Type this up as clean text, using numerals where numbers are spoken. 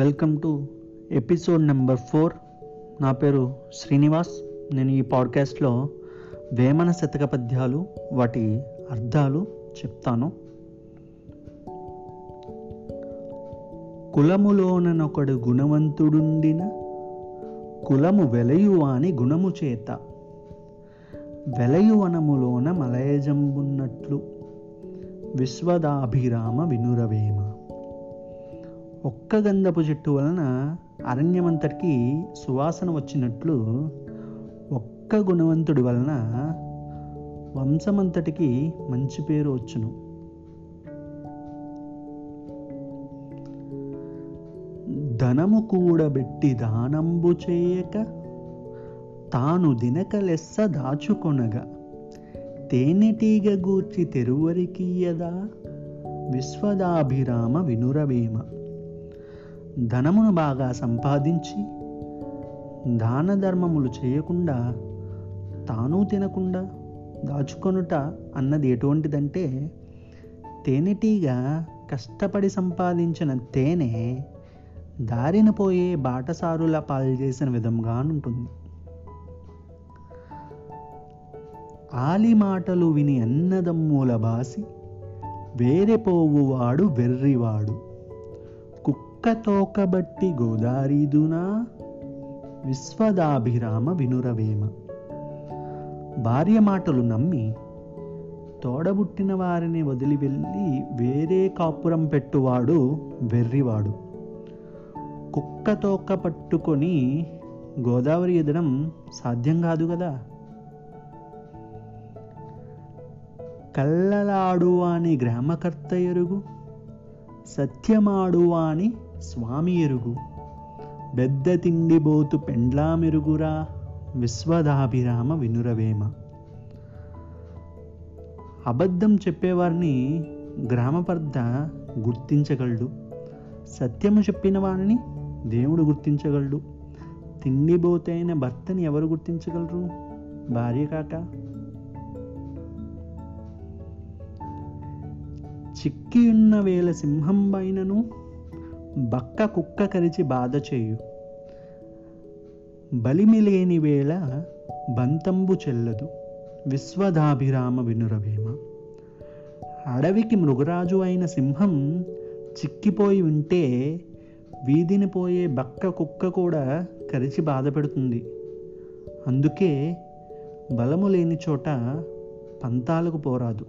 Welcome to episode number 4. నా పేరు శ్రీనివాస్. నేను ఈ పాడ్కాస్ట్లో వేమన శతక పద్యాలు, వాటి అర్థాలు చెప్తాను. కులములోననొకడు గుణవంతుడుండిన కులము వెలయువాని గుణము చేత వెలయువనములోన మలయజంబున్నట్లు విశ్వదాభిరామ వినురవేమ. ఒక్క గంధపు చెట్టు వలన అరణ్యమంతటికి సువాసన వచ్చినట్లు ఒక్క గుణవంతుడి వలన వంశమంతటికి మంచి పేరు వచ్చును. ధనము కూడబెట్టి దానంబు చేయక తాను దినక లెస్స దాచుకొనగా తేనెటీగ గూర్చి తెరువరికియ్యదా విశ్వదాభిరామ వినురవేమ. ధనమును బాగా సంపాదించి దాన ధర్మములు చేయకుండా, తాను తినకుండా దాచుకొనుట అన్నది ఎటువంటిదంటే, తేనెటీగ కష్టపడి సంపాదించిన తేనె దారిన పోయే బాటసారుల పాల్చేసిన విధంగా ఉంటుంది. ఆలి మాటలు విని అన్నదమ్ముల బాసి వేరే పోవువాడు వెర్రివాడు కుక్క తోకబట్టి గోదారిదునా విశ్వదాభిరామ వినురవేమ. భార్య మాటలు నమ్మి తోడబుట్టిన వారిని వదిలి వెళ్ళి వేరే కాపురం పెట్టువాడు వెర్రివాడు కుక్క తోక పట్టుకొని గోదావరి ఎదడం సాధ్యం కాదు కదా. కల్లలాడువాని గ్రామకర్త ఎరుగు సత్యమాడువాని స్వామి ఎరుగు బెద్ద తిండిబోతు పెండ్లామెరుగురా విశ్వదాభిరామ వినురవేమ. అబద్ధం చెప్పేవారిని గ్రామపర్ద గుర్తించగలడు, సత్యము చెప్పిన వారిని దేవుడు గుర్తించగలడు. తిండిబోతైన భర్తని ఎవరు గుర్తించగలరు? భార్య కాక. చిక్కియున్న వేళ సింహం పైనను బక్క కుక్క కరిచి బాధ చేయు బలిమిలేని వేళ బంతంబు చెల్లదు విశ్వదాభిరామ వినురవేమ. అడవికి మృగరాజు అయిన సింహం చిక్కిపోయి ఉంటే వీధిని పోయే బక్క కుక్క కూడా కరిచి బాధ పెడుతుంది. అందుకే బలము లేని చోట పంతాలకు పోరాదు.